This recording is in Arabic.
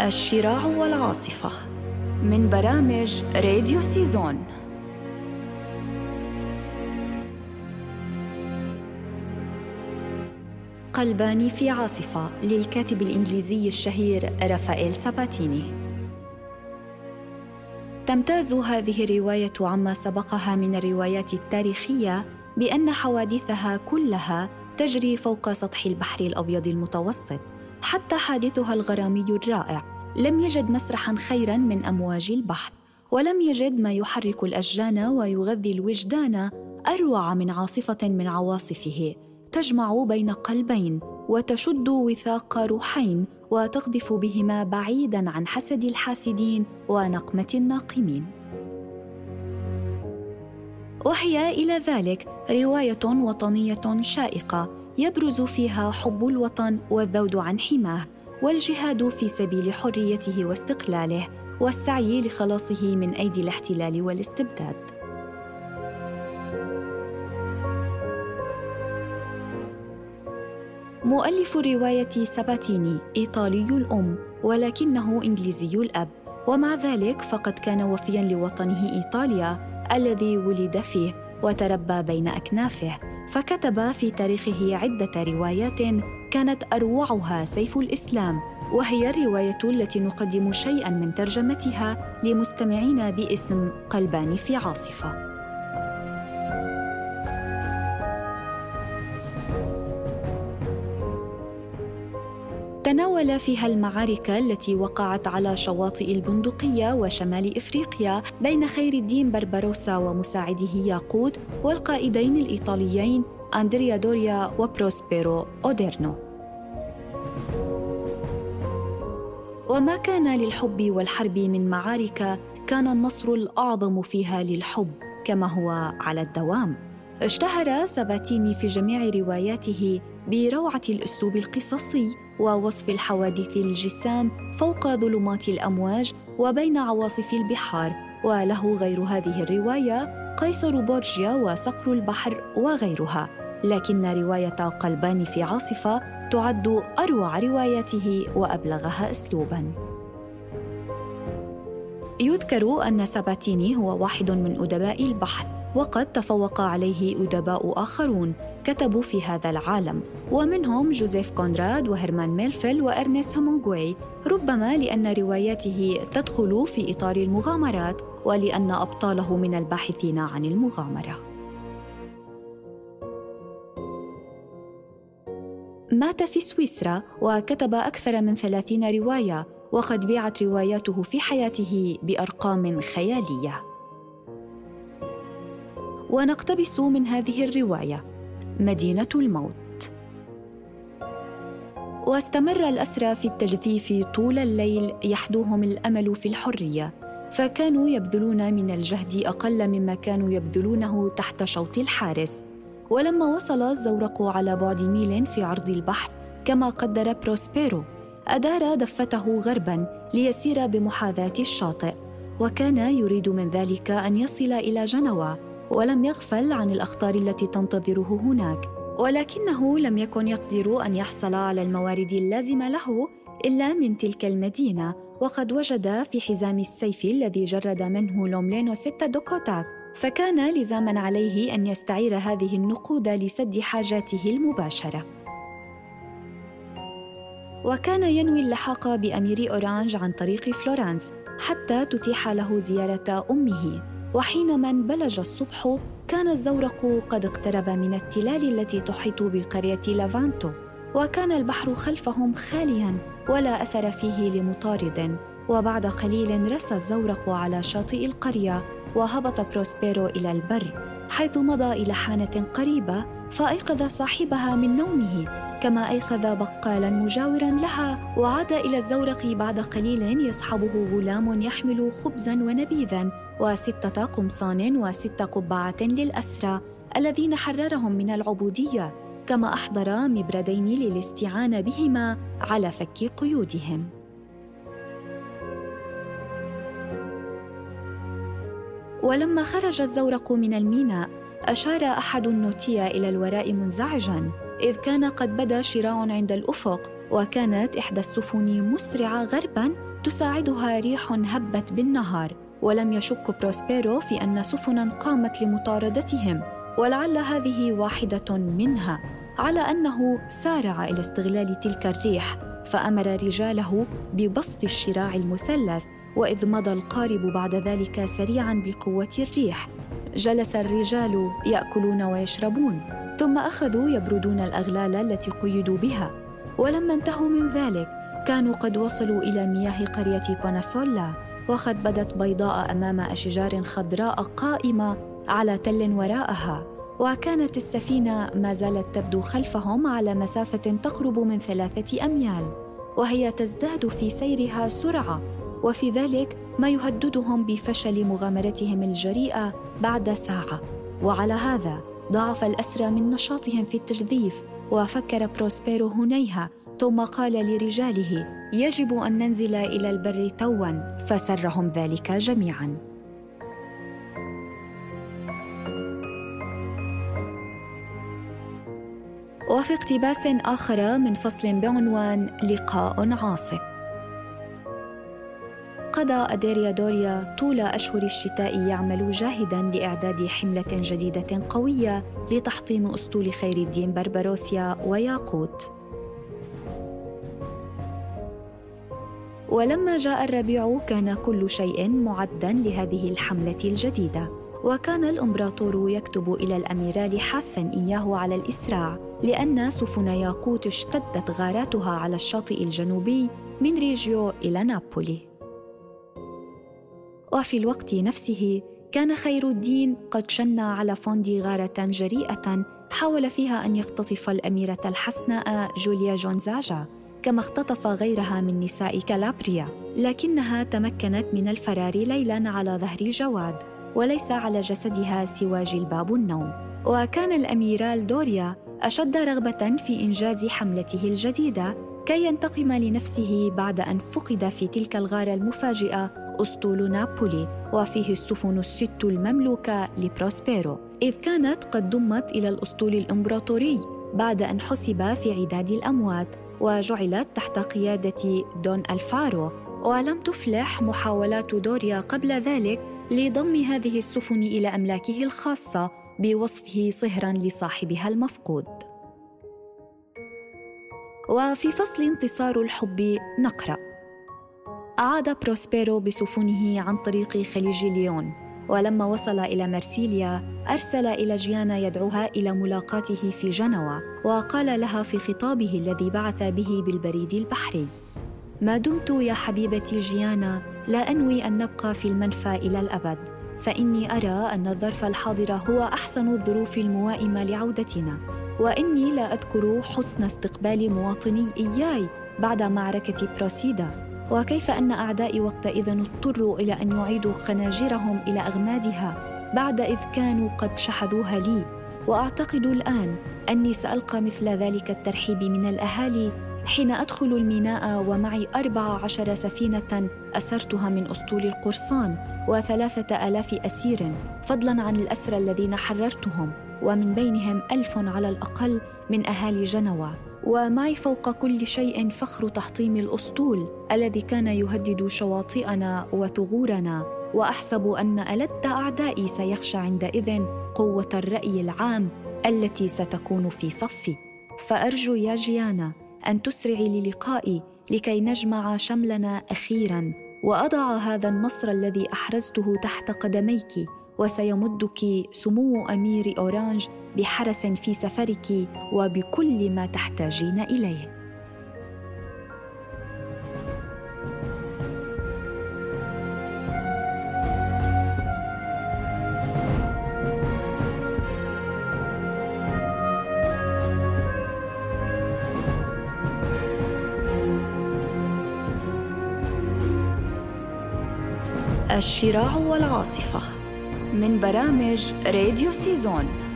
الشراع والعاصفة من برامج راديو سيزون. قلبان في عاصفة للكاتب الإنجليزي الشهير رافائيل ساباتيني. تمتاز هذه الرواية عما سبقها من الروايات التاريخية بأن حوادثها كلها تجري فوق سطح البحر الأبيض المتوسط، حتى حادثها الغرامي الرائع لم يجد مسرحاً خيراً من أمواج البحر، ولم يجد ما يحرك الأشجان ويغذي الوجدان أروع من عاصفة من عواصفه، تجمع بين قلبين وتشد وثاق روحين وتقذف بهما بعيداً عن حسد الحاسدين ونقمة الناقمين. وهي إلى ذلك رواية وطنية شائقة يبرز فيها حب الوطن والذود عن حماه والجهاد في سبيل حريته واستقلاله والسعي لخلاصه من أيدي الاحتلال والاستبداد. مؤلف الرواية ساباتيني إيطالي الأم ولكنه إنجليزي الأب، ومع ذلك فقد كان وفياً لوطنه إيطاليا الذي ولد فيه وتربى بين أكنافه، فكتب في تاريخه عدة روايات كانت أروعها سيف الإسلام، وهي الرواية التي نقدم شيئاً من ترجمتها لمستمعينا باسم قلبان في عاصفة. تناول فيها المعارك التي وقعت على شواطئ البندقية وشمال إفريقيا بين خير الدين بربروسا ومساعده ياقود والقائدين الإيطاليين أندريا دوريا وبروسبيرو أوديرنو. وما كان للحب والحرب من معارك كان النصر الأعظم فيها للحب كما هو على الدوام. اشتهر ساباتيني في جميع رواياته بروعة الأسلوب القصصي ووصف الحوادث الجسام فوق ظلمات الأمواج وبين عواصف البحار، وله غير هذه الرواية قيصر بورجيا وصقر البحر وغيرها، لكن رواية قلبان في عاصفة تعد أروع رواياته وأبلغها أسلوباً. يذكر أن ساباتيني هو واحد من أدباء البحر، وقد تفوق عليه أدباء آخرون كتبوا في هذا العالم، ومنهم جوزيف كونراد وهرمان ميلفيل وأرنست هيمنغواي، ربما لأن رواياته تدخل في إطار المغامرات ولأن أبطاله من الباحثين عن المغامرة. مات في سويسرا وكتب أكثر من 30 رواية، وقد بيعت رواياته في حياته بأرقام خيالية. ونقتبس من هذه الرواية مدينة الموت. واستمر الأسرى في التجثيف طول الليل يحدوهم الأمل في الحرية، فكانوا يبذلون من الجهد أقل مما كانوا يبذلونه تحت شوط الحارس. ولما وصل الزورق على بعد ميل في عرض البحر كما قدر بروسبيرو، أدار دفته غرباً ليسير بمحاذاة الشاطئ، وكان يريد من ذلك أن يصل إلى جنوة، ولم يغفل عن الأخطار التي تنتظره هناك، ولكنه لم يكن يقدر أن يحصل على الموارد اللازمة له إلا من تلك المدينة، وقد وجد في حزام السيف الذي جرد منه لوملينو 6 دوكوتاك، فكان لزاماً عليه أن يستعير هذه النقود لسد حاجاته المباشرة. وكان ينوي اللحاق بأمير أورانج عن طريق فلورنس حتى تتيح له زيارة أمه، وحينما انبلج الصبح كان الزورق قد اقترب من التلال التي تحيط بقرية لافانتو، وكان البحر خلفهم خالياً ولا أثر فيه لمطارد. وبعد قليل رسى الزورق على شاطئ القرية، وهبط بروسبيرو إلى البر حيث مضى إلى حانة قريبة، فأيقظ صاحبها من نومه كما أيقظ بقالاً مجاوراً لها، وعاد إلى الزورق بعد قليل يصحبه غلام يحمل خبزاً ونبيذاً و6 قمصان و6 قبعات للأسرى الذين حررهم من العبودية، كما أحضر مبردين للاستعانة بهما على فك قيودهم. ولما خرج الزورق من الميناء أشار أحد النوتية إلى الوراء منزعجاً، إذ كان قد بدا شراع عند الأفق، وكانت إحدى السفن مسرعة غرباً تساعدها ريح هبت بالنهار. ولم يشك بروسبيرو في أن سفناً قامت لمطاردتهم، ولعل هذه واحدة منها، على أنه سارع إلى استغلال تلك الريح، فأمر رجاله ببسط الشراع المثلث، وإذ مضى القارب بعد ذلك سريعاً بقوة الريح. جلس الرجال يأكلون ويشربون، ثم أخذوا يبردون الأغلال التي قيدوا بها. ولما انتهوا من ذلك كانوا قد وصلوا إلى مياه قرية باناسولا، وقد بدت بيضاء أمام أشجار خضراء قائمة على تل وراءها، وكانت السفينة ما زالت تبدو خلفهم على مسافة تقرب من 3 أميال، وهي تزداد في سيرها سرعة، وفي ذلك ما يهددهم بفشل مغامرتهم الجريئة بعد ساعة. وعلى هذا ضعف الأسرى من نشاطهم في التجذيف، وفكر بروسبيرو هنيها، ثم قال لرجاله: يجب أن ننزل إلى البر تواً، فسرهم ذلك جميعاً. وفي اقتباس آخر من فصل بعنوان لقاء عاصف: قضى أندريا دوريا طول أشهر الشتاء يعمل جاهداً لإعداد حملة جديدة قوية لتحطيم أسطول خير الدين بربروسا وياقوت. ولما جاء الربيع كان كل شيء معداً لهذه الحملة الجديدة، وكان الإمبراطور يكتب إلى الأميرال حاثاً إياه على الإسراع، لأن سفن ياقوت اشتدت غاراتها على الشاطئ الجنوبي من ريجيو إلى نابولي. وفي الوقت نفسه كان خير الدين قد شن على فوندي غارة جريئة حاول فيها أن يختطف الأميرة الحسناء جوليا جونزاجا، كما اختطف غيرها من نساء كالابريا، لكنها تمكنت من الفرار ليلاً على ظهر جواد، وليس على جسدها سوى جلباب النوم. وكان الأميرال دوريا أشد رغبة في إنجاز حملته الجديدة كي ينتقم لنفسه بعد أن فقد في تلك الغارة المفاجئة أسطول نابولي وفيه السفن 6 المملوكة لبروسبيرو، إذ كانت قد ضمت إلى الأسطول الإمبراطوري بعد أن حسب في عداد الأموات، وجعلت تحت قيادة دون الفارو. ولم تفلح محاولات دوريا قبل ذلك لضم هذه السفن إلى أملاكه الخاصة، بوصفه صهراً لصاحبها المفقود. وفي فصل انتصار الحب نقرأ: أعاد بروسبيرو بسفنه عن طريق خليج ليون، ولما وصل إلى مرسيليا أرسل إلى جيانا يدعوها إلى ملاقاته في جنوة، وقال لها في خطابه الذي بعث به بالبريد البحري: ما دمت يا حبيبتي جيانا لا أنوي أن نبقى في المنفى إلى الأبد، فإني أرى أن الظرف الحاضر هو أحسن الظروف الموائمة لعودتنا، وإني لا أذكر حسن استقبال مواطني إياي بعد معركة بروسيدا، وكيف أن أعدائي وقتئذ اضطروا إلى أن يعيدوا خناجرهم إلى أغمادها بعد إذ كانوا قد شحذوها لي، وأعتقد الآن أني سألقى مثل ذلك الترحيب من الأهالي حين أدخل الميناء ومعي 14 سفينة أسرتها من أسطول القرصان، 3000 أسير، فضلاً عن الأسرى الذين حررتهم، ومن بينهم 1000 على الأقل من أهالي جنوة، ومعي فوق كل شيء فخر تحطيم الأسطول الذي كان يهدد شواطئنا وثغورنا، وأحسب أن ألد أعدائي سيخشى عندئذ قوة الرأي العام التي ستكون في صفي، فأرجو يا جيانا أن تسرعي للقائي لكي نجمع شملنا أخيراً، وأضع هذا النصر الذي أحرزته تحت قدميك، وسيمدك سمو أمير أورانج بحرس في سفرك وبكل ما تحتاجين إليه. الشراع والعاصفة من برامج راديو سيزون.